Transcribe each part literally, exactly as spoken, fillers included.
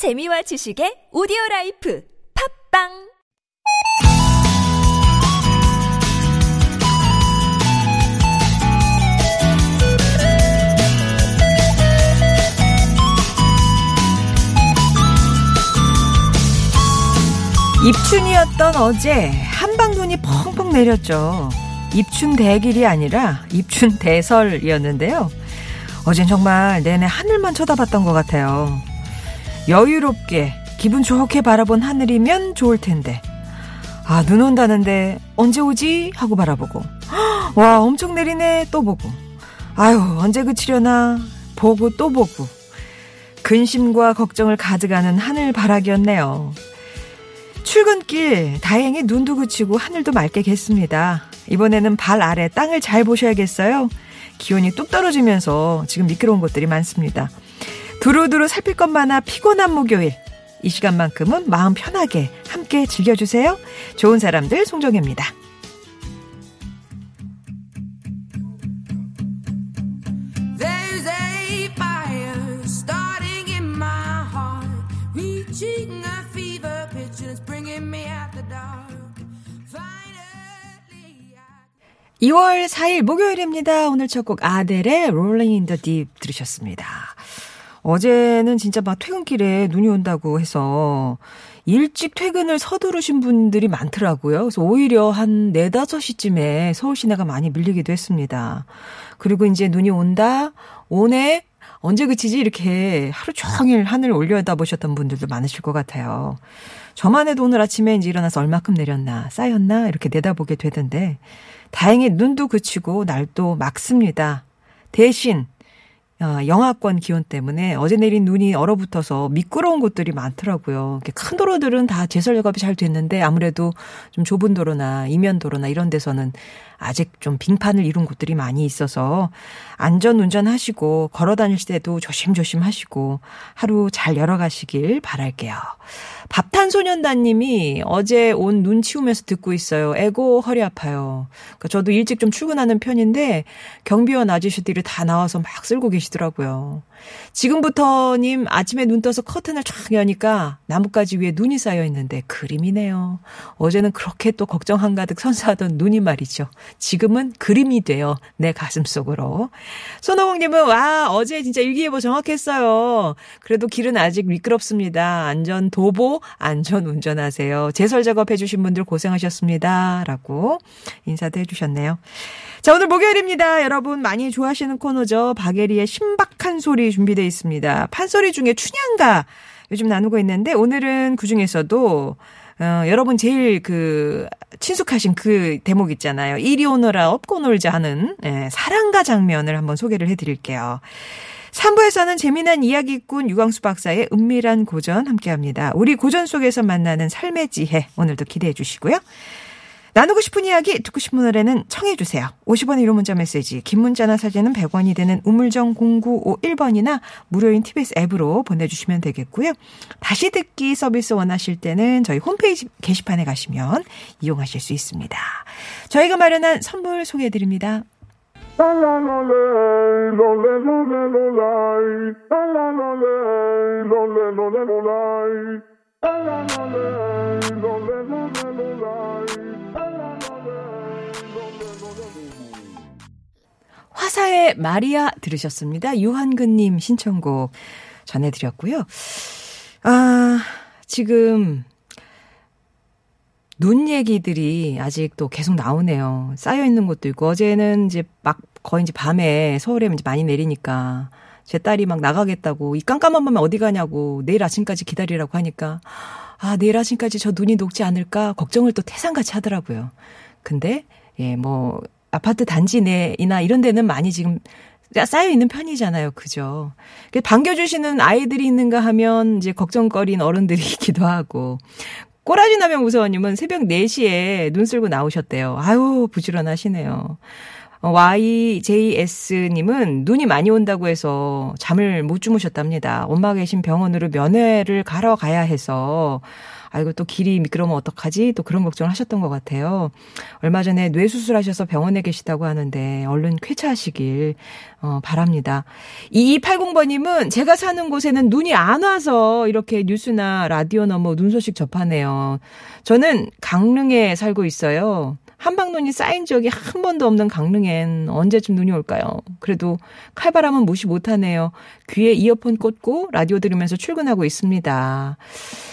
재미와 지식의 오디오라이프 팝빵 입춘이었던 어제 한방눈이 펑펑 내렸죠. 입춘 대길이 아니라 입춘 대설이었는데요. 어젠 정말 내내 하늘만 쳐다봤던 것 같아요. 여유롭게 기분 좋게 바라본 하늘이면 좋을 텐데, 아, 눈 온다는데 언제 오지? 하고 바라보고, 와, 엄청 내리네, 또 보고, 아유, 언제 그치려나, 보고 또 보고, 근심과 걱정을 가져가는 하늘바라기였네요. 출근길 다행히 눈도 그치고 하늘도 맑게 갰습니다. 이번에는 발 아래 땅을 잘 보셔야겠어요. 기온이 뚝 떨어지면서 지금 미끄러운 곳들이 많습니다. 두루두루 살필 것 많아 피곤한 목요일, 이 시간만큼은 마음 편하게 함께 즐겨주세요. 좋은 사람들 송정혜입니다. 이월 사일 목요일입니다. 오늘 첫 곡 아델의 Rolling in the Deep 들으셨습니다. 어제는 진짜 막 퇴근길에 눈이 온다고 해서 일찍 퇴근을 서두르신 분들이 많더라고요. 그래서 오히려 한 네다섯 시쯤에 서울 시내가 많이 밀리기도 했습니다. 그리고 이제 눈이 온다, 오네, 언제 그치지? 이렇게 하루 종일 하늘 올려다보셨던 분들도 많으실 것 같아요. 저만 해도 오늘 아침에 이제 일어나서 얼마큼 내렸나, 쌓였나 이렇게 내다보게 되던데, 다행히 눈도 그치고 날도 맑습니다. 대신 영하권 기온 때문에 어제 내린 눈이 얼어붙어서 미끄러운 곳들이 많더라고요. 큰 도로들은 다 제설 작업이 잘 됐는데 아무래도 좀 좁은 도로나 이면도로나 이런 데서는 아직 좀 빙판을 이룬 곳들이 많이 있어서 안전운전하시고 걸어다닐 때도 조심조심 하시고 하루 잘 열어가시길 바랄게요. 밥탄소년단님이 어제 온 눈 치우면서 듣고 있어요. 에고 허리 아파요. 그러니까 저도 일찍 좀 출근하는 편인데 경비원 아저씨들이 다 나와서 막 쓸고 계시더라고요. 더라고요. 지금부터님, 아침에 눈 떠서 커튼을 쫙 여니까 나뭇가지 위에 눈이 쌓여 있는데 그림이네요. 어제는 그렇게 또 걱정 한가득 선사하던 눈이 말이죠, 지금은 그림이 돼요, 내 가슴 속으로. 손호공님은 와, 어제 진짜 일기예보 정확했어요. 그래도 길은 아직 미끄럽습니다. 안전 도보, 안전 운전하세요. 제설 작업 해주신 분들 고생하셨습니다라고 인사도 해주셨네요. 자, 오늘 목요일입니다. 여러분 많이 좋아하시는 코너죠. 박예리의 신박한 소리 준비되어 있습니다. 판소리 중에 춘향가 요즘 나누고 있는데, 오늘은 그중에서도 어, 여러분 제일 그 친숙하신 그 대목 있잖아요. 이리 오너라 업고 놀자 하는, 예, 사랑가 장면을 한번 소개를 해드릴게요. 삼 부에서는 재미난 이야기꾼 유광수 박사의 은밀한 고전 함께합니다. 우리 고전 속에서 만나는 삶의 지혜, 오늘도 기대해 주시고요. 나누고 싶은 이야기, 듣고 싶은 노래는 청해주세요. 오십 원의 유료 문자 메시지, 긴 문자나 사진은 백 원이 되는 우물정 공구오일 번이나 무료인 티비에스 앱으로 보내주시면 되겠고요. 다시 듣기 서비스 원하실 때는 저희 홈페이지 게시판에 가시면 이용하실 수 있습니다. 저희가 마련한 선물 소개해드립니다. 화사의 마리아 들으셨습니다. 유한근님 신청곡 전해드렸고요. 아, 지금 눈 얘기들이 아직 또 계속 나오네요. 쌓여있는 것도 있고, 어제는 이제 막 거의 이제 밤에 서울에 이제 많이 내리니까 제 딸이 막 나가겠다고, 이 깜깜한 밤에 어디 가냐고, 내일 아침까지 기다리라고 하니까, 아, 내일 아침까지 저 눈이 녹지 않을까 걱정을 또 태산같이 하더라고요. 근데 예, 뭐 아파트 단지 내이나 이런 데는 많이 지금 쌓여있는 편이잖아요. 그죠? 반겨주시는 아이들이 있는가 하면 이제 걱정거린 어른들이기도 하고, 꼬라지나면 무서워님은 새벽 네 시에 눈 쓸고 나오셨대요. 아유, 부지런하시네요. 와이제이에스님은 눈이 많이 온다고 해서 잠을 못 주무셨답니다. 엄마 계신 병원으로 면회를 가러 가야 해서 아이고 또 길이 미끄러우면 어떡하지? 또 그런 걱정을 하셨던 것 같아요. 얼마 전에 뇌수술하셔서 병원에 계시다고 하는데 얼른 쾌차하시길 어, 바랍니다. 이이팔공 번님은 제가 사는 곳에는 눈이 안 와서 이렇게 뉴스나 라디오 넘어 눈 소식 접하네요. 저는 강릉에 살고 있어요. 한방눈이 쌓인 적이 한 번도 없는 강릉엔 언제쯤 눈이 올까요? 그래도 칼바람은 무시 못하네요. 귀에 이어폰 꽂고 라디오 들으면서 출근하고 있습니다.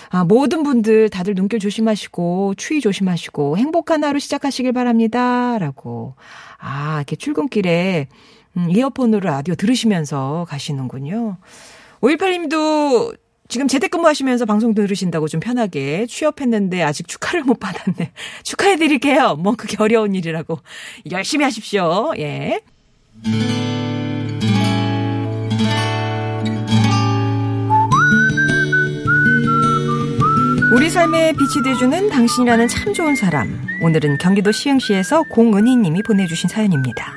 아, 모든 분들 다들 눈길 조심하시고 추위 조심하시고 행복한 하루 시작하시길 바랍니다. 라고. 아, 이렇게 출근길에 음, 이어폰으로 라디오 들으시면서 가시는군요. 오일팔 님도 지금 재택근무하시면서 방송 들으신다고 좀 편하게 취업했는데 아직 축하를 못 받았네. 축하해드릴게요. 뭐 그게 어려운 일이라고. 열심히 하십시오. 예. 우리 삶에 빛이 되어주는 당신이라는 참 좋은 사람. 오늘은 경기도 시흥시에서 공은희 님이 보내주신 사연입니다.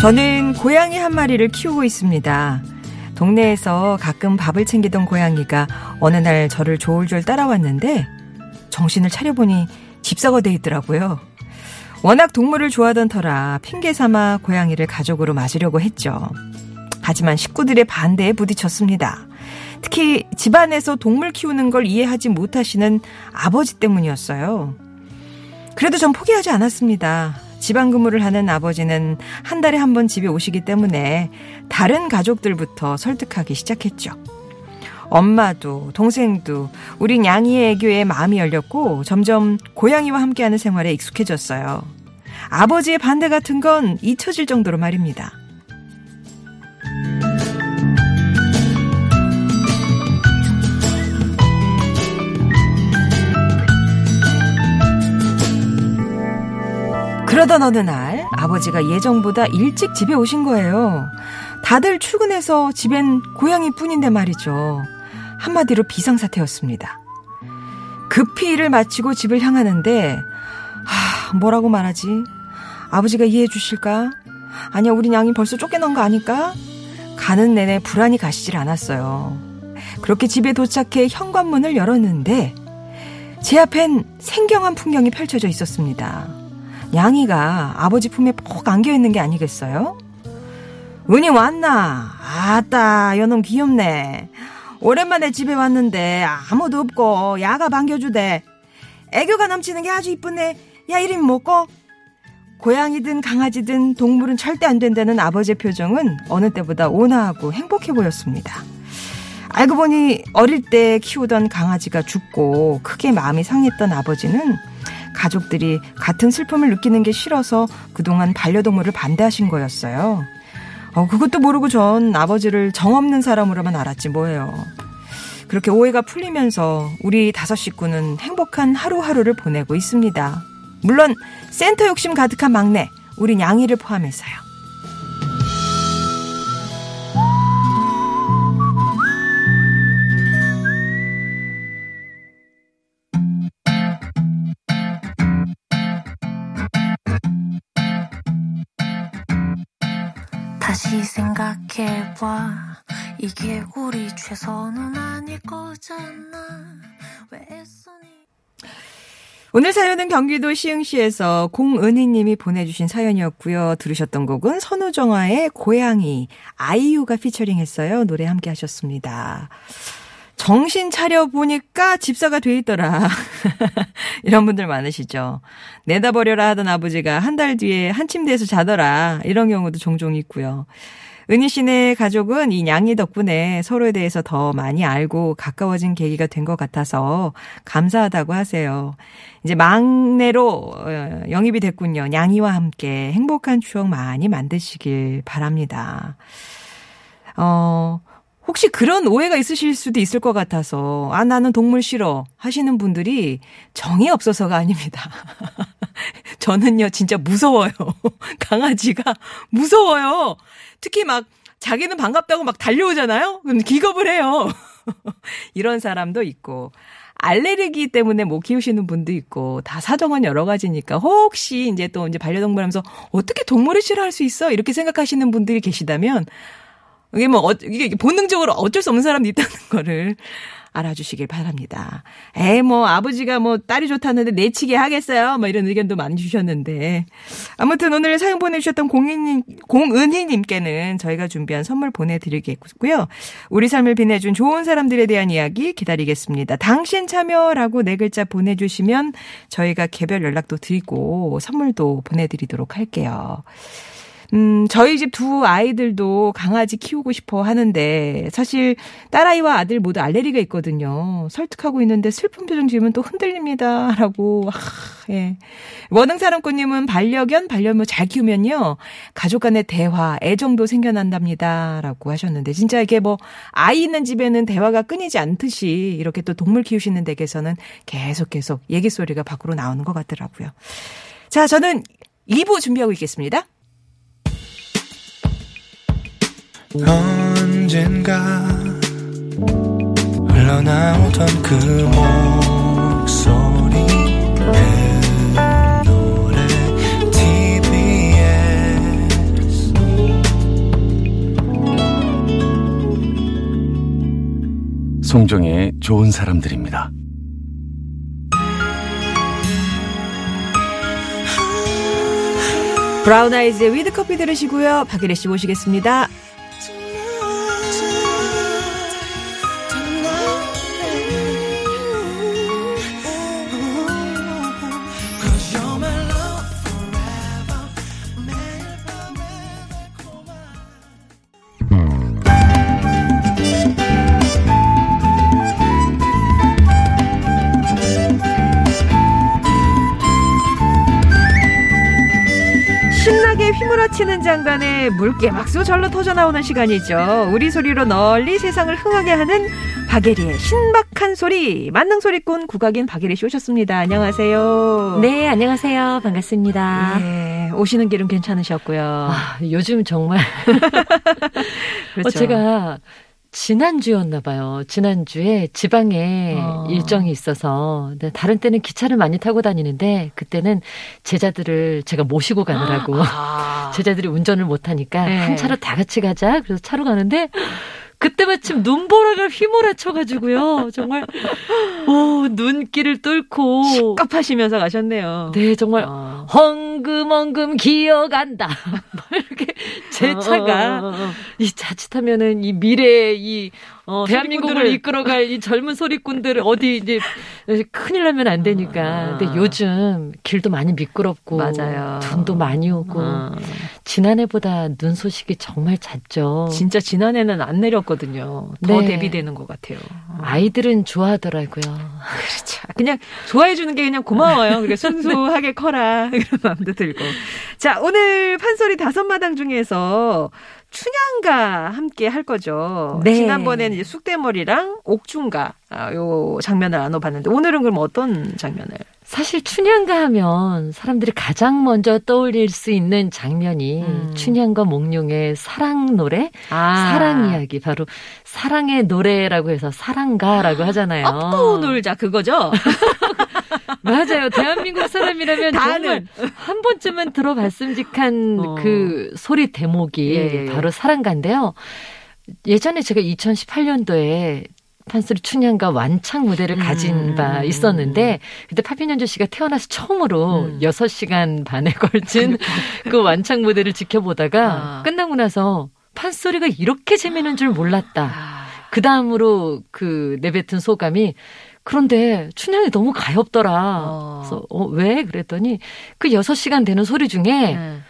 저는 고양이 한 마리를 키우고 있습니다. 동네에서 가끔 밥을 챙기던 고양이가 어느 날 저를 졸졸 따라왔는데 정신을 차려보니 집사가 돼 있더라고요. 워낙 동물을 좋아하던 터라 핑계삼아 고양이를 가족으로 맞으려고 했죠. 하지만 식구들의 반대에 부딪혔습니다. 특히 집안에서 동물 키우는 걸 이해하지 못하시는 아버지 때문이었어요. 그래도 전 포기하지 않았습니다. 지방 근무를 하는 아버지는 한 달에 한 번 집에 오시기 때문에 다른 가족들부터 설득하기 시작했죠. 엄마도 동생도 우린 양이의 애교에 마음이 열렸고 점점 고양이와 함께하는 생활에 익숙해졌어요. 아버지의 반대 같은 건 잊혀질 정도로 말입니다. 그러던 어느 날 아버지가 예정보다 일찍 집에 오신 거예요. 다들 출근해서 집엔 고양이뿐인데 말이죠. 한마디로 비상사태였습니다. 급히 일을 마치고 집을 향하는데 하, 뭐라고 말하지? 아버지가 이해해 주실까? 아니야, 우리 양이 벌써 쫓겨난 거 아닐까? 가는 내내 불안이 가시질 않았어요. 그렇게 집에 도착해 현관문을 열었는데 제 앞엔 생경한 풍경이 펼쳐져 있었습니다. 양이가 아버지 품에 푹 안겨있는 게 아니겠어요? 은희 왔나? 아따, 요놈 귀엽네. 오랜만에 집에 왔는데 아무도 없고 야가 반겨주대. 애교가 넘치는 게 아주 이쁘네. 야, 이름 뭐고? 고양이든 강아지든 동물은 절대 안 된다는 아버지의 표정은 어느 때보다 온화하고 행복해 보였습니다. 알고 보니 어릴 때 키우던 강아지가 죽고 크게 마음이 상했던 아버지는 가족들이 같은 슬픔을 느끼는 게 싫어서 그동안 반려동물을 반대하신 거였어요. 어, 그것도 모르고 전 아버지를 정없는 사람으로만 알았지 뭐예요. 그렇게 오해가 풀리면서 우리 다섯 식구는 행복한 하루하루를 보내고 있습니다. 물론 센터 욕심 가득한 막내, 우린 양이를 포함해서요. 다시 생각해봐. 이게 우리 최선은 아닐 거잖아. 왜 애써니? 오늘 사연은 경기도 시흥시에서 공은희 님이 보내주신 사연이었고요. 들으셨던 곡은 선우정아의 고양이, 아이유가 피처링했어요. 노래 함께 하셨습니다. 정신 차려보니까 집사가 돼 있더라. 이런 분들 많으시죠. 내다버려라 하던 아버지가 한 달 뒤에 한 침대에서 자더라. 이런 경우도 종종 있고요. 은희 씨네 가족은 이 냥이 덕분에 서로에 대해서 더 많이 알고 가까워진 계기가 된 것 같아서 감사하다고 하세요. 이제 막내로 영입이 됐군요. 냥이와 함께 행복한 추억 많이 만드시길 바랍니다. 어... 혹시 그런 오해가 있으실 수도 있을 것 같아서 아 나는 동물 싫어 하시는 분들이 정이 없어서가 아닙니다. 저는요 진짜 무서워요. 강아지가 무서워요. 특히 막 자기는 반갑다고 막 달려오잖아요. 그럼 기겁을 해요. 이런 사람도 있고 알레르기 때문에 못 키우시는 분도 있고 다 사정은 여러 가지니까 혹시 이제 또 이제 반려동물 하면서 어떻게 동물을 싫어할 수 있어? 이렇게 생각하시는 분들이 계시다면 이게 뭐 어, 이게 본능적으로 어쩔 수 없는 사람도 있다는 거를 알아주시길 바랍니다. 에이 뭐 아버지가 뭐 딸이 좋다는데 내치게 하겠어요. 뭐 이런 의견도 많이 주셨는데 아무튼 오늘 사연 보내주셨던 공인님, 공은희님께는 저희가 준비한 선물 보내드리겠고요. 우리 삶을 빛내준 좋은 사람들에 대한 이야기 기다리겠습니다. 당신 참여라고 네 글자 보내주시면 저희가 개별 연락도 드리고 선물도 보내드리도록 할게요. 음, 저희 집 두 아이들도 강아지 키우고 싶어 하는데 사실 딸아이와 아들 모두 알레르기가 있거든요. 설득하고 있는데 슬픈 표정 지으면 또 흔들립니다. 라고. 아, 예. 원흥사랑꾼님은 반려견, 반려묘 잘 키우면요. 가족 간의 대화, 애정도 생겨난답니다. 라고 하셨는데 진짜 이게 뭐 아이 있는 집에는 대화가 끊이지 않듯이 이렇게 또 동물 키우시는 댁에서는 계속 계속 얘기소리가 밖으로 나오는 것 같더라고요. 자, 저는 이 부 준비하고 있겠습니다. 언젠가 흘러나오던 그 목소리 내 노래 티비에스 송정의 좋은 사람들입니다. 브라운 아이즈의 위드커피 들으시고요. 박예리 씨 모시겠습니다. 휘몰아치는 장관의 물개막수 절로 터져나오는 시간이죠. 우리 소리로 널리 세상을 흥하게 하는 박예리의 신박한 소리. 만능 소리꾼 국악인 박예리 씨 오셨습니다. 안녕하세요. 네, 안녕하세요. 반갑습니다. 네, 오시는 길은 괜찮으셨고요. 아, 요즘 정말 그렇죠. 어, 제가 지난주였나 봐요. 지난주에 지방에 어. 일정이 있어서 다른 때는 기차를 많이 타고 다니는데 그때는 제자들을 제가 모시고 가느라고 아. 제자들이 운전을 못하니까 네. 한 차로 다 같이 가자. 그래서 차로 가는데 그때 마침 눈보라가 휘몰아쳐가지고요. 정말 오, 눈길을 뚫고 식겁하시면서 가셨네요. 네, 정말 어. 헝금헝금 기어간다. 이렇게 제 차가 어. 이 자칫하면은 이 미래의 이 어, 대한민국을 이끌어갈 이 젊은 소리꾼들을 어디 이제 큰일 나면 안 되니까. 근데 요즘 길도 많이 미끄럽고 맞아요. 눈도 많이 오고 어. 지난해보다 눈 소식이 정말 잦죠. 진짜 지난해는 안 내렸거든요. 더 네. 대비되는 것 같아요. 아이들은 좋아하더라고요. 그렇죠. 그냥 좋아해 주는 게 그냥 고마워요. 그러니까 순수하게 커라 이런 마음도 들고. 자, 오늘 판소리 다섯 마당 중에서 춘향가 함께 할 거죠. 네. 지난번에는 이제 쑥대머리랑 옥중가 아, 요 장면을 나눠봤는데 오늘은 그럼 어떤 장면을? 사실 춘향가 하면 사람들이 가장 먼저 떠올릴 수 있는 장면이 음. 춘향과 몽룡의 사랑 노래, 아. 사랑 이야기. 바로 사랑의 노래라고 해서 사랑가라고 하잖아요. 업고 놀자 그거죠? 맞아요. 대한민국 사람이라면 정말 한 번쯤은 들어봤음직한 어. 그 소리 대목이 예. 바로 사랑가인데요. 예전에 제가 이천십팔 년도에 판소리 춘향가 완창 무대를 가진 음. 바 있었는데 그때 파피년주 씨가 태어나서 처음으로 음. 여섯 시간 반에 걸친 그 완창 무대를 지켜보다가 아. 끝나고 나서 판소리가 이렇게 재미있는 줄 몰랐다. 아. 그 다음으로 그 내뱉은 소감이 그런데 춘향이 너무 가엾더라. 어. 그래서 어, 왜? 그랬더니 그 여섯 시간 되는 소리 중에 음.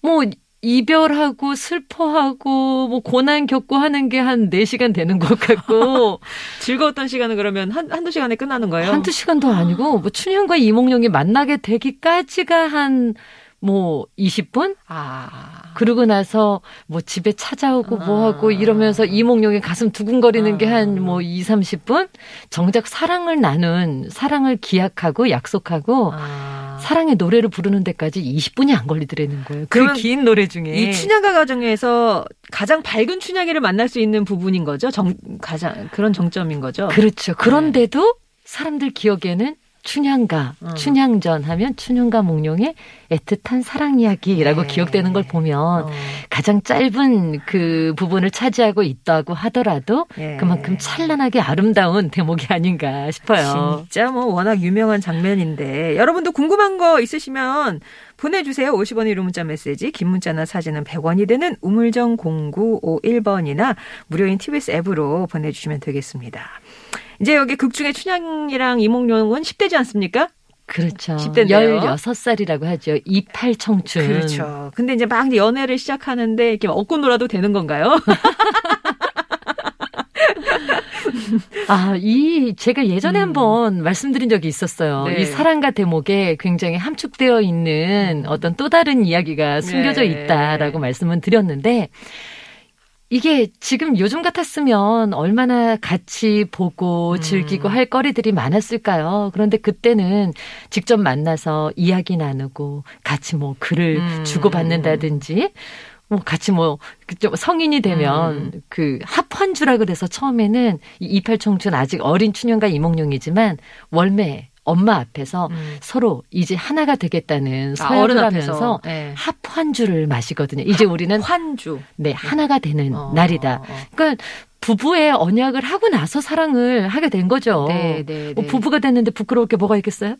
뭐 이별하고 슬퍼하고 뭐 고난 겪고 하는 게 한 네 시간 되는 것 같고 즐거웠던 시간은 그러면 한, 한두 시간에 끝나는 거예요? 한두 시간도 아니고 뭐 춘향과 이몽룡이 만나게 되기까지가 한 뭐 이십 분? 아. 그러고 나서 뭐 집에 찾아오고 뭐 하고 이러면서 이몽룡의 가슴 두근거리는 아. 게 한 뭐 이삼십 분? 정작 사랑을 나눈 사랑을 기약하고 약속하고 아. 사랑의 노래를 부르는 데까지 이십 분이 안 걸리더라는 거예요. 그 긴 노래 중에. 이 춘향가 과정에서 가장 밝은 춘향이를 만날 수 있는 부분인 거죠. 정, 가장 그런 정점인 거죠. 그렇죠. 그런데도 네. 사람들 기억에는 춘향가, 음. 춘향전 하면 춘향가 몽룡의 애틋한 사랑 이야기라고 네. 기억되는 걸 보면 어. 가장 짧은 그 부분을 차지하고 있다고 하더라도 네. 그만큼 찬란하게 아름다운 대목이 아닌가 싶어요. 진짜 뭐 워낙 유명한 장면인데 여러분도 궁금한 거 있으시면 보내주세요. 오십 원의 유료 문자 메시지, 긴 문자나 사진은 백 원이 되는 우물정 공구오일 번이나 무료인 티비에스 앱으로 보내주시면 되겠습니다. 이제 여기 극중에 춘향이랑 이몽룡은 십 대지 않습니까? 그렇죠. 십 대인데요. 열여섯 살이라고 하죠. 이팔청춘. 그렇죠. 근데 이제 막 연애를 시작하는데 이렇게 업고 놀아도 되는 건가요? 아, 이 제가 예전에 음. 한번 말씀드린 적이 있었어요. 네. 이 사랑과 대목에 굉장히 함축되어 있는 어떤 또 다른 이야기가 숨겨져 네. 있다라고 말씀은 드렸는데 이게 지금 요즘 같았으면 얼마나 같이 보고 즐기고 음. 할 거리들이 많았을까요? 그런데 그때는 직접 만나서 이야기 나누고 같이 뭐 글을 음. 주고받는다든지 뭐 같이 뭐 좀 성인이 되면 음. 그 합환주라 그래서 처음에는 이 이팔청춘 아직 어린 춘향과 이몽룡이지만 월매 엄마 앞에서 음. 서로 이제 하나가 되겠다는 서열을 아, 하면서 네. 합환주를 마시거든요. 이제 하, 우리는 환주. 네, 하나가 되는 어, 날이다. 어. 그러니까 부부의 언약을 하고 나서 사랑을 하게 된 거죠. 네, 네, 네. 어, 부부가 됐는데 부끄러울 게 뭐가 있겠어요?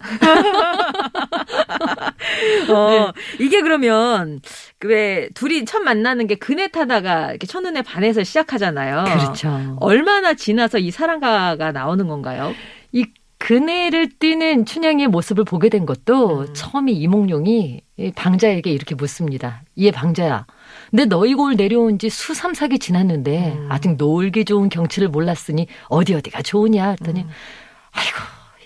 어, 네. 이게 그러면 왜 둘이 첫 만나는 게 그네 타다가 이렇게 첫눈에 반해서 시작하잖아요. 그렇죠. 얼마나 지나서 이 사랑가가 나오는 건가요? 이 그네를 뛰는 춘향의 모습을 보게 된 것도 음. 처음에 이몽룡이 방자에게 이렇게 묻습니다. 얘 방자야, 내 너희 골 내려온 지 수삼사기 지났는데 음. 아직 놀기 좋은 경치를 몰랐으니 어디 어디가 좋으냐 했더니 음. 아이고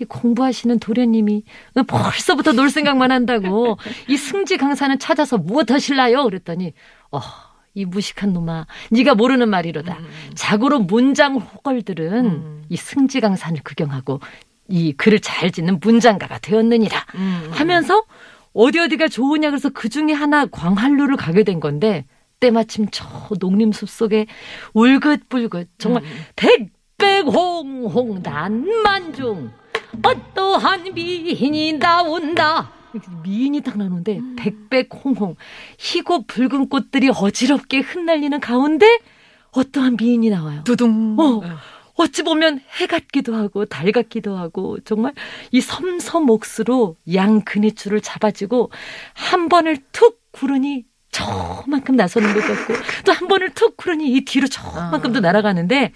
이 공부하시는 도련님이 벌써부터 놀 생각만 한다고 이 승지 강사는 찾아서 무엇 하실라요? 그랬더니 어. 이 무식한 놈아, 네가 모르는 말이로다. 음. 자고로 문장 호걸들은 음. 이 승지강산을 구경하고 이 글을 잘 짓는 문장가가 되었느니라 음. 하면서 어디 어디가 좋으냐 그래서 그중에 하나 광한루를 가게 된 건데 때마침 저 농림숲 속에 울긋불긋 정말 음. 백백홍홍 난만중 어떠한 미인이 나온다. 미인이 딱 나오는데 음. 백백홍홍 희고 붉은 꽃들이 어지럽게 흩날리는 가운데 어떠한 미인이 나와요. 두둥. 어, 어찌 보면 해 같기도 하고 달 같기도 하고 정말 이 섬섬옥수로 양 근위줄을 잡아주고 한 번을 툭 구르니 저만큼 나서는 것 같고 또 한 번을 툭 구르니 이 뒤로 저만큼도 아. 날아가는데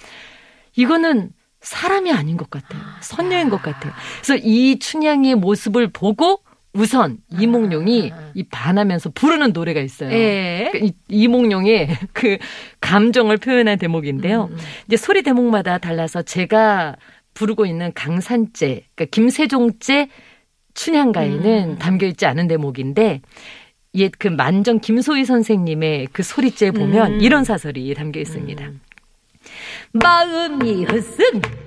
이거는 사람이 아닌 것 같아요. 선녀인 것 같아요. 그래서 이 춘향의 모습을 보고 우선 이몽룡이 아, 아, 아. 이 반하면서 부르는 노래가 있어요. 예. 그, 이, 이몽룡의 그 감정을 표현한 대목인데요. 음. 이제 소리 대목마다 달라서 제가 부르고 있는 강산재, 그러니까 김세종재 춘향가에는 음. 담겨 있지 않은 대목인데 옛 그 만정 김소희 선생님의 그 소리째에 보면 음. 이런 사설이 담겨 있습니다. 음. 마음이 흐승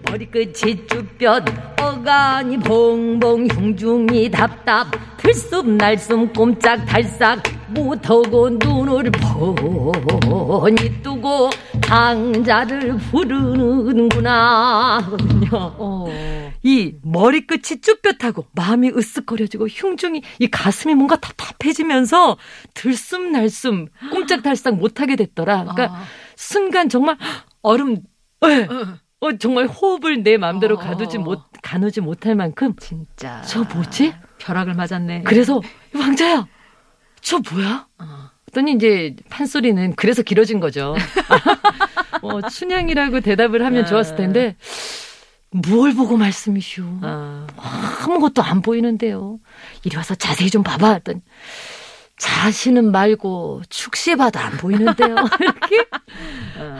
머리끝이 쭈뼛 어간이 봉봉 흉중이 답답 들숨 날숨 꼼짝 달싹 못하고 눈을 뻔히 뜨고 강자를 부르는구나 하거든요. 어. 이 머리끝이 쭈뼛하고 마음이 으쓱거려지고 흉중이 이 가슴이 뭔가 답답해지면서 들숨 날숨 꼼짝 달싹 못하게 됐더라. 그러니까 어. 순간 정말 얼음, 네. 어, 정말 호흡을 내 마음대로 어. 가두지 못, 가누지 못할 만큼. 진짜. 저 뭐지? 벼락을 맞았네. 그래서, 왕자야, 저 뭐야? 어. 그랬더니 이제 판소리는 그래서 길어진 거죠. 어, 춘향이라고 대답을 하면 좋았을 텐데, 뭘 보고 말씀이시오? 어. 아무것도 안 보이는데요. 이리 와서 자세히 좀 봐봐. 했더니, 자신은 말고 축시에 봐도 안 보이는데요. 이렇게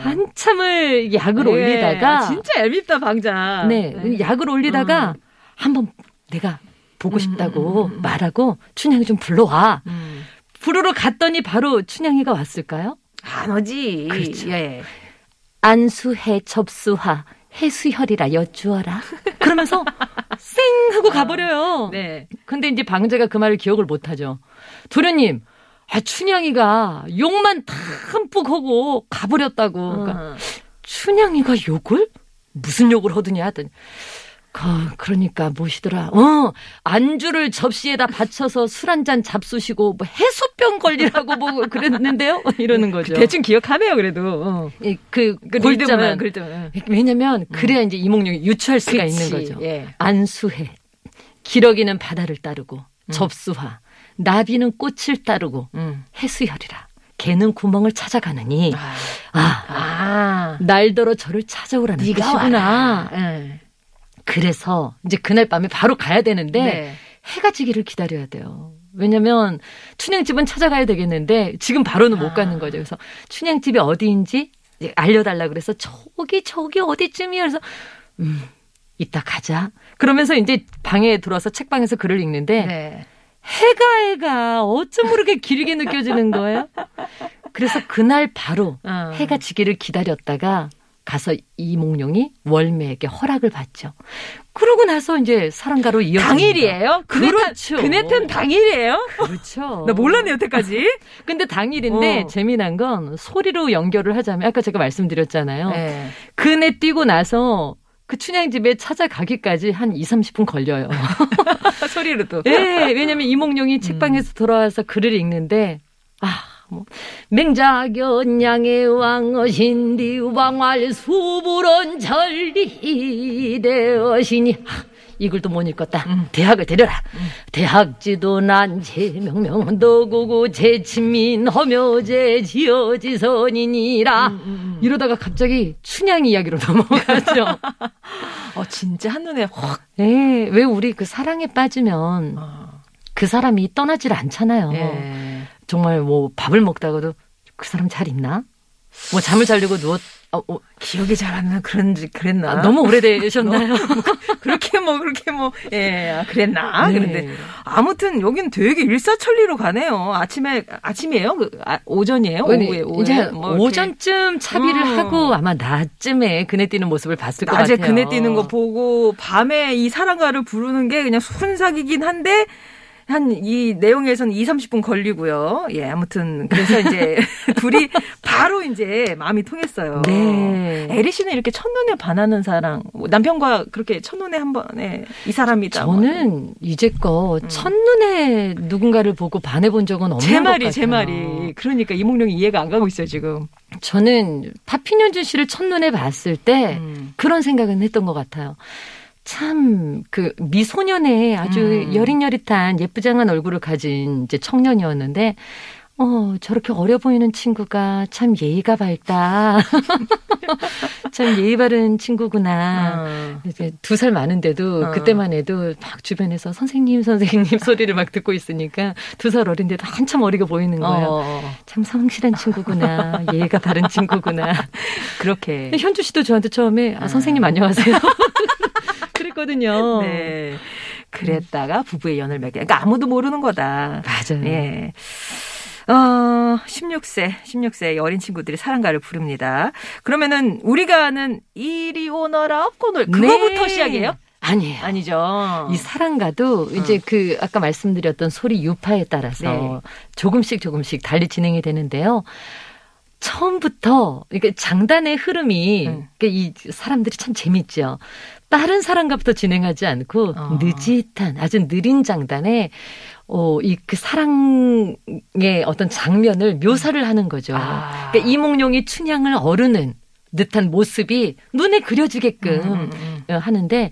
한참을 약을 네, 올리다가 진짜 얄밉다 방자. 네, 네. 약을 올리다가 음. 한번 내가 보고 싶다고 음, 음, 음. 말하고 춘향이 좀 불러와. 음. 부르러 갔더니 바로 춘향이가 왔을까요? 안 오지. 그렇죠. 예. 안수해 접수하 해수혈이라 여쭈어라. 그러면서 쌩 하고 가버려요. 아, 네. 근데 이제 방자가 그 말을 기억을 못하죠. 도련님, 아, 춘향이가 욕만 탐뿍 하고 가버렸다고. 그러니까 음. 춘향이가 욕을? 무슨 욕을 하더냐 하더니 어, 그러니까 뭐시더라. 어, 안주를 접시에다 받쳐서 술 한잔 잡수시고 뭐 해수병 걸리라고 뭐 그랬는데요. 이러는 거죠. 대충 기억하네요, 그래도. 어. 이, 그, 그 글자만. 글자만. 왜냐면 그래야 이제 이몽룡이 유추할 수가 그치, 있는 거죠. 예. 안수해. 기러기는 바다를 따르고 음. 접수화. 나비는 꽃을 따르고 음. 해수열이라. 개는 구멍을 찾아가느니 아, 아, 아. 날더러 저를 찾아오라는 뜻이구나. 네. 그래서 이제 그날 밤에 바로 가야 되는데 네. 해가 지기를 기다려야 돼요. 왜냐하면 춘향집은 찾아가야 되겠는데 지금 바로는 아. 못 가는 거죠. 그래서 춘향집이 어디인지 알려달라 그래서 저기 저기 어디쯤이야. 그래서 음, 이따 가자. 그러면서 이제 방에 들어와서 책방에서 글을 읽는데 네. 해가 해가 어쩜 그렇게 길게 느껴지는 거예요? 그래서 그날 바로 어. 해가 지기를 기다렸다가 가서 이몽룡이 월매에게 허락을 받죠. 그러고 나서 이제 사랑가로 이어집니다. 당일이에요? 그렇죠. 그네탄 당일이에요? 그렇죠. 나 몰랐네 여태까지. 근데 당일인데 어. 재미난 건 소리로 연결을 하자면 아까 제가 말씀드렸잖아요. 네. 그네 뛰고 나서 그 춘향집에 찾아가기까지 한 이삼십 분 걸려요. 소리로 또. 네, 왜냐면 이몽룡이 음. 책방에서 돌아와서 글을 읽는데, 아, 뭐, 맹자견양의 왕어신디 왕활 수불원 절리 대어시니. 이 글도 못 읽었다. 음. 대학을 데려라. 음. 대학지도 난 제명명도 고고 제친민 허묘제 지어지선이니라. 음, 음. 이러다가 갑자기 춘향 이야기로 넘어가죠. 어, 진짜 한눈에 확. 네, 왜 우리 그 사랑에 빠지면 어. 그 사람이 떠나질 않잖아요. 네. 정말 뭐 밥을 먹다가도 그 사람 잘 있나? 뭐 잠을 자려고 누웠 어, 어, 기억이 잘 안 나 그런지 그랬나 아, 너무 오래되셨나요? 그렇게 뭐 그렇게 뭐 예 그랬나 네. 그런데 아무튼 여긴 되게 일사천리로 가네요. 아침에 아침이에요? 그, 아, 오전이에요? 아니, 오후에, 오후에 이제 뭐 오전쯤 차비를 음. 하고 아마 낮쯤에 그네 뛰는 모습을 봤을 것 같아요. 낮에 그네 뛰는 거 보고 밤에 이 사랑가를 부르는 게 그냥 순삭이긴 한데. 한, 이 내용에서는 이삼십 분 걸리고요. 예, 아무튼, 그래서 이제, 둘이 바로 이제 마음이 통했어요. 네. 에리 씨는 이렇게 첫눈에 반하는 사랑, 뭐 남편과 그렇게 첫눈에 한 번에 이 사람이다. 저는 뭐. 이제껏 음. 첫눈에 누군가를 보고 반해본 적은 없는 것 같아요. 제 말이, 제 말이. 그러니까 이몽룡이 이해가 안 가고 있어요, 지금. 저는 파피년주 씨를 첫눈에 봤을 때 음. 그런 생각은 했던 것 같아요. 참, 그, 미소년의 아주 음. 여릿여릿한 예쁘장한 얼굴을 가진 이제 청년이었는데, 어, 저렇게 어려 보이는 친구가 참 예의가 밝다. 참 예의 바른 친구구나. 어. 이제 두 살 많은데도 어. 그때만 해도 막 주변에서 선생님, 선생님 소리를 막 듣고 있으니까 두 살 어린데도 한참 어리게 보이는 거예요. 어. 참 성실한 친구구나. 예의가 바른 친구구나. 그렇게. 현주 씨도 저한테 처음에, 아, 선생님 안녕하세요. 그랬거든요. 네. 그랬다가 부부의 연을 맺게. 그러니까 아무도 모르는 거다. 맞아요. 예. 어, 십육 세, 십육 세의 어린 친구들이 사랑가를 부릅니다. 그러면은 우리가 아는 이리 오너라 업고 놀 그거부터 네. 시작이에요? 아니에요. 아니죠. 이 사랑가도 이제 어. 그 아까 말씀드렸던 소리 유파에 따라서 네. 조금씩 조금씩 달리 진행이 되는데요. 처음부터 그러니까 장단의 흐름이 음. 그러니까 이 사람들이 참 재밌죠. 빠른 사랑가부터 진행하지 않고 어. 느릿한 아주 느린 장단에 어, 이 그 사랑의 어떤 장면을 묘사를 하는 거죠. 아. 그러니까 이몽룡이 춘향을 어루는 듯한 모습이 눈에 그려지게끔 음. 하는데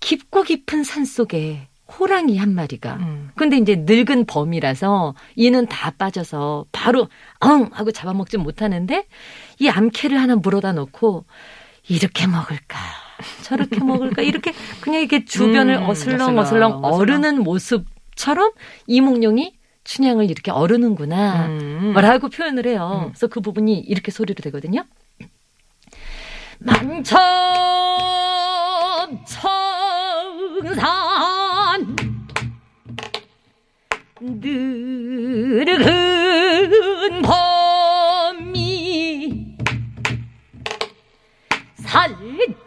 깊고 깊은 산 속에 호랑이 한 마리가. 음. 근데 이제 늙은 범이라서 이는 다 빠져서 바로 엉 하고 잡아먹지 못하는데 이 암캐를 하나 물어다 놓고 이렇게 먹을까 저렇게 먹을까 이렇게 그냥 이렇게 주변을 음, 어슬렁, 어슬렁 어슬렁 어르는 모습처럼 이몽룡이 춘향을 이렇게 어르는구나 음. 라고 표현을 해요. 음. 그래서 그 부분이 이렇게 소리로 되거든요. 만첩청사 늙은 범이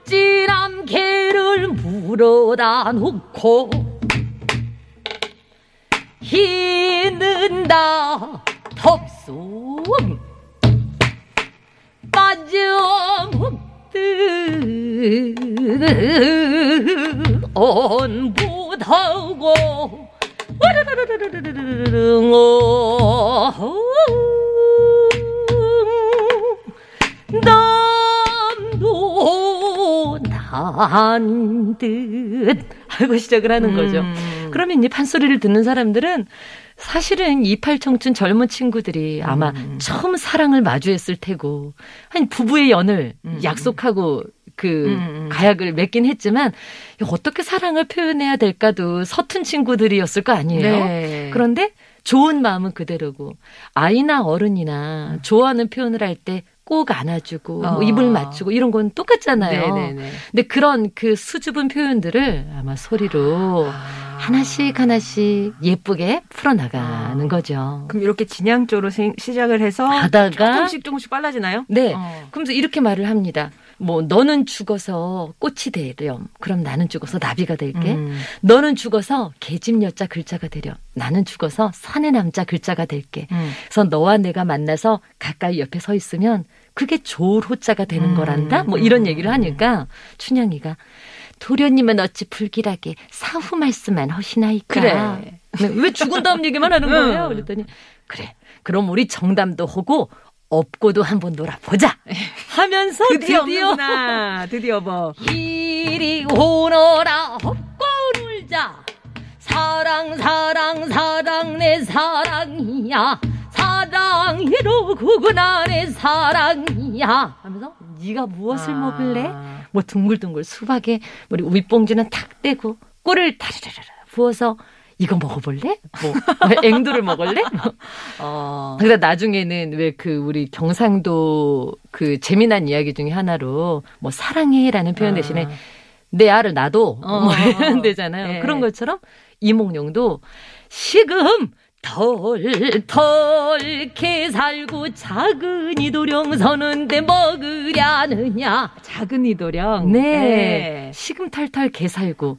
살찐암 개를 물어다 놓고 희는다 덥송 빠져 먹듯 못하고 남도 난 듯 하고 시작을 하는 거죠. 음. 그러면 이제 판소리를 듣는 사람들은 사실은 이팔청춘 젊은 친구들이 아마 음. 처음 사랑을 마주했을 테고 한 부부의 연을 음. 약속하고 그 음. 가약을 맺긴 했지만 어떻게 사랑을 표현해야 될까도 서툰 친구들이었을 거 아니에요. 네. 그런데 좋은 마음은 그대로고 아이나 어른이나 음. 좋아하는 표현을 할 때 꼭 안아주고 어. 뭐 입을 맞추고 이런 건 똑같잖아요. 네네네. 근데 그런 그 수줍은 표현들을 아마 소리로 아. 하나씩 하나씩 예쁘게 풀어나가는 아. 거죠. 그럼 이렇게 진양조로 시, 시작을 해서 하다가 조금씩 조금씩 빨라지나요? 네. 어. 그러면서 이렇게 말을 합니다. 뭐 너는 죽어서 꽃이 되렴. 그럼 나는 죽어서 나비가 될게. 음. 너는 죽어서 계집 여자 글자가 되렴. 나는 죽어서 산의 남자 글자가 될게. 음. 그래서 너와 내가 만나서 가까이 옆에 서 있으면 그게 조로자가 되는 음. 거란다. 뭐 이런 얘기를 하니까 춘향이가 도련님은 어찌 불길하게 사후 말씀만 허시나이까. 그래. 왜 죽은 다음 얘기만 하는 거예요? 그랬더니 그래. 그럼 우리 정담도 하고 없고도 한번 놀아보자 하면서 드디어 드디어, 드디어 뭐 이리 오너라 업고 놀자 사랑 사랑 사랑 내 사랑이야 사랑이로 구구나 내 사랑이야 하면서 네가 무엇을 아. 먹을래? 뭐 둥글둥글 수박에 우리 윗봉지는 탁 떼고 꿀을 다르르르 부어서 이거 먹어볼래? 뭐 앵두를 먹을래? 어. 그러다 나중에는 왜 그 우리 경상도 그 재미난 이야기 중에 하나로 뭐 사랑해라는 표현 대신에 아. 내 알을 나도 어. 뭐 이런 데잖아요. 네. 그런 것처럼 이몽룡도 시금 털털게 살고 작은 이도령 서는데 먹으려느냐. 작은 이도령. 네. 네. 시금털털게 살고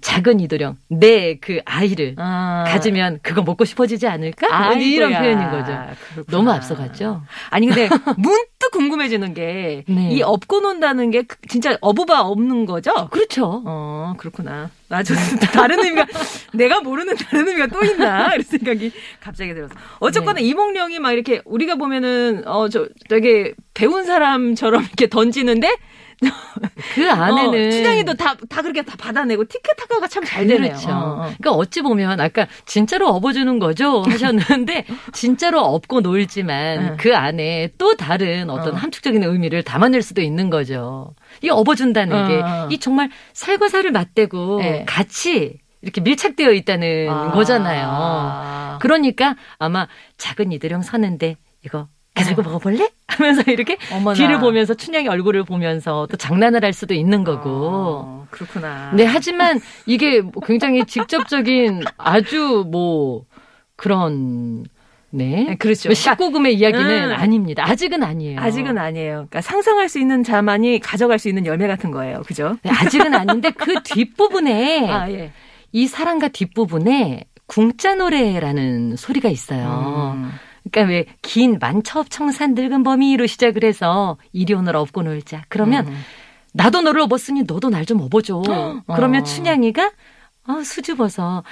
작은 이도령 내 그 아이를 아. 가지면 그거 먹고 싶어지지 않을까? 아이고야. 이런 표현인 거죠. 그렇구나. 너무 앞서갔죠. 아니 근데 문득 궁금해지는 게 이 업고 네. 논다는 게 진짜 어부바 없는 거죠? 그렇죠. 어 그렇구나. 나 좋습니다. 다른 의미가 내가 모르는 다른 의미가 또 있나? 이런 생각이 갑자기 들어서. 어쨌거나 네. 이몽룡이 막 이렇게 우리가 보면은 어 저 되게 배운 사람처럼 이렇게 던지는데 그 안에는 춘향이도 어, 다, 다 그렇게 다 받아내고 티켓타카가 참 잘 되네요. 그렇죠. 어. 그러니까 어찌 보면 아까 진짜로 업어주는 거죠 하셨는데 진짜로 업고 놀지만 어. 그 안에 또 다른 어떤 어. 함축적인 의미를 담아낼 수도 있는 거죠. 이 업어준다는 어. 게 이 정말 살과 살을 맞대고 네. 같이 이렇게 밀착되어 있다는 아. 거잖아요. 그러니까 아마 작은 이들형 사는데 이거 가지고 먹어볼래? 하면서 이렇게 어머나. 뒤를 보면서 춘향이 얼굴을 보면서 또 장난을 할 수도 있는 거고. 어, 그렇구나. 네, 하지만 이게 굉장히 직접적인 아주 뭐 그런 네. 그렇죠. 십구 금의 이야기는 음. 아닙니다. 아직은 아니에요. 아직은 아니에요. 그러니까 상상할 수 있는 자만이 가져갈 수 있는 열매 같은 거예요. 그죠? 네, 아직은 아닌데 그 뒷부분에 아, 예. 이 사랑가 뒷부분에 궁짜 노래라는 소리가 있어요. 음. 그러니까 왜 긴 만첩 청산 늙은 범위로 시작을 해서 이리 오너라 업고 놀자. 그러면 음. 나도 너를 업었으니 너도 날 좀 업어줘. 어. 그러면 춘향이가 어, 수줍어서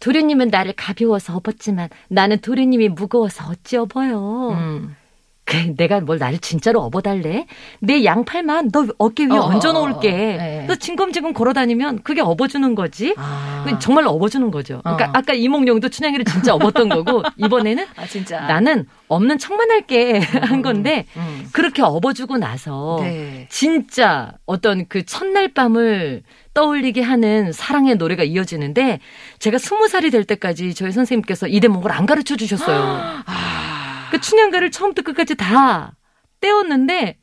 도련님은 나를 가벼워서 업었지만 나는 도련님이 무거워서 어찌 업어요. 음. 그래, 내가 뭘 나를 진짜로 업어달래? 내 양팔만 너 어깨 위에 어, 얹어놓을게. 너 징검지검 걸어다니면 그게 업어주는 거지. 아. 정말 업어주는 거죠. 그러니까 어. 아까 이몽룡도 춘향이를 진짜 업었던 거고 이번에는 아, 진짜. 나는 없는 척만 할게 한 건데 음, 음. 그렇게 업어주고 나서 네. 진짜 어떤 그 첫날 밤을 떠올리게 하는 사랑의 노래가 이어지는데 제가 스무 살이 될 때까지 저희 선생님께서 이 대목을 안 가르쳐 주셨어요. 아. 그 춘향가를 처음부터 끝까지 다 떼었는데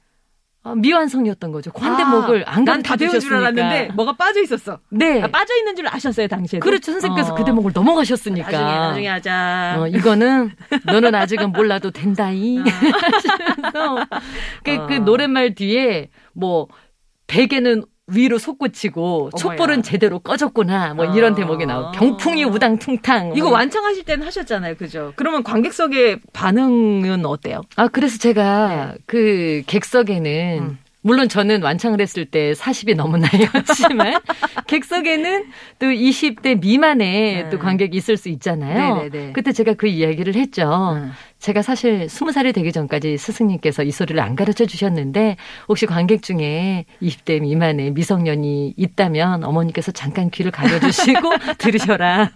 미완성이었던 거죠. 관대목을 아, 안 가르쳐 주셨으니까. 난 다 배운 줄 알았는데 뭐가 빠져 있었어. 네, 아, 빠져 있는 줄 아셨어요 당시에. 그렇죠. 선생님께서 어. 그 대목을 넘어가셨으니까. 나중에 나중에 하자. 어, 이거는 너는 아직은 몰라도 된다이. 어. 하시면서 그, 어. 그 노랫말 뒤에 뭐 베개는 위로 솟구치고 어머야. 촛불은 제대로 꺼졌구나 뭐 이런 아~ 대목이 나오고 병풍이 우당퉁탕 이거 뭐. 완창하실 때는 하셨잖아요. 그죠? 그러면 관객석의 반응은 어때요? 아 그래서 제가 네. 그 객석에는 음. 물론 저는 완창을 했을 때 마흔이 넘은 나이였지만 객석에는 또 이십 대 미만의 음. 또 관객이 있을 수 있잖아요. 네네네. 그때 제가 그 이야기를 했죠. 음. 제가 사실 스무 살이 되기 전까지 스승님께서 이 소리를 안 가르쳐 주셨는데 혹시 관객 중에 이십 대 미만의 미성년이 있다면 어머니께서 잠깐 귀를 가려주시고 들으셔라.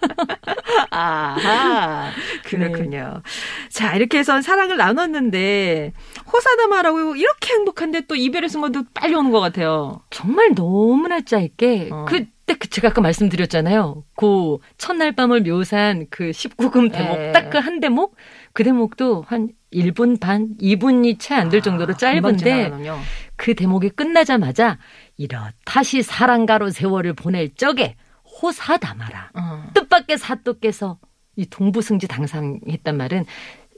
아하, 그렇군요. 네. 자, 이렇게 해서 사랑을 나눴는데 호사다마라고 이렇게 행복한데 또 이별의 순간도 빨리 오는 것 같아요. 정말 너무나 짧게 어. 그 제가 아까 말씀드렸잖아요. 그 첫날 밤을 묘사한 그 십구 금 대목, 딱 그 한 대목, 그 대목도 한 일 분 반, 이 분이 채 안 될 정도로 아, 짧은데 그 대목이 끝나자마자 이렇다시 사랑가로 세월을 보낼 적에 호사다마라. 어. 뜻밖의 사또께서 이 동부승지 당상했단 말은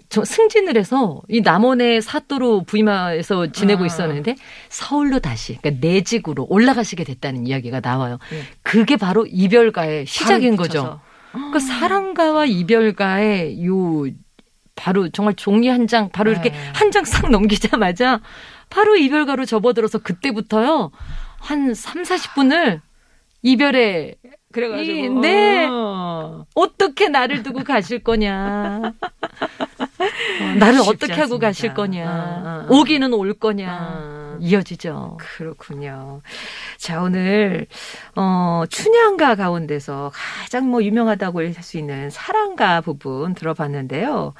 저 승진을 해서 이 남원의 사또로 부임해서 지내고 있었는데 서울로 다시 그러니까 내직으로 올라가시게 됐다는 이야기가 나와요. 네. 그게 바로 이별가의 시작인 거죠. 그러니까 사랑가와 이별가의 요 바로 정말 종이 한 장 바로 이렇게 한 장 싹 넘기자마자 바로 이별가로 접어들어서 그때부터요 한 삼사십 분을 이별에 그래가지고 이, 네 어. 어떻게 나를 두고 가실 거냐. 어, 나를 어떻게 하고 않습니다. 가실 거냐. 아, 아, 오기는 올 거냐. 아, 이어지죠. 그렇군요. 자, 오늘 어, 춘향가 가운데서 가장 뭐 유명하다고 할 수 있는 사랑가 부분 들어봤는데요.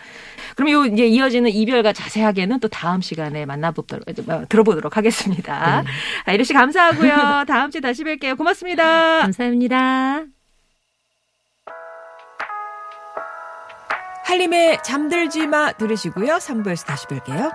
그럼 요 이제 이어지는 이별가 자세하게는 또 다음 시간에 만나보도록 들어보도록 하겠습니다. 네. 아, 이리 씨 감사하고요. 다음 주에 다시 뵐게요. 고맙습니다. 감사합니다. 한림의 잠들지 마 들으시고요. 삼 부에서 다시 뵐게요.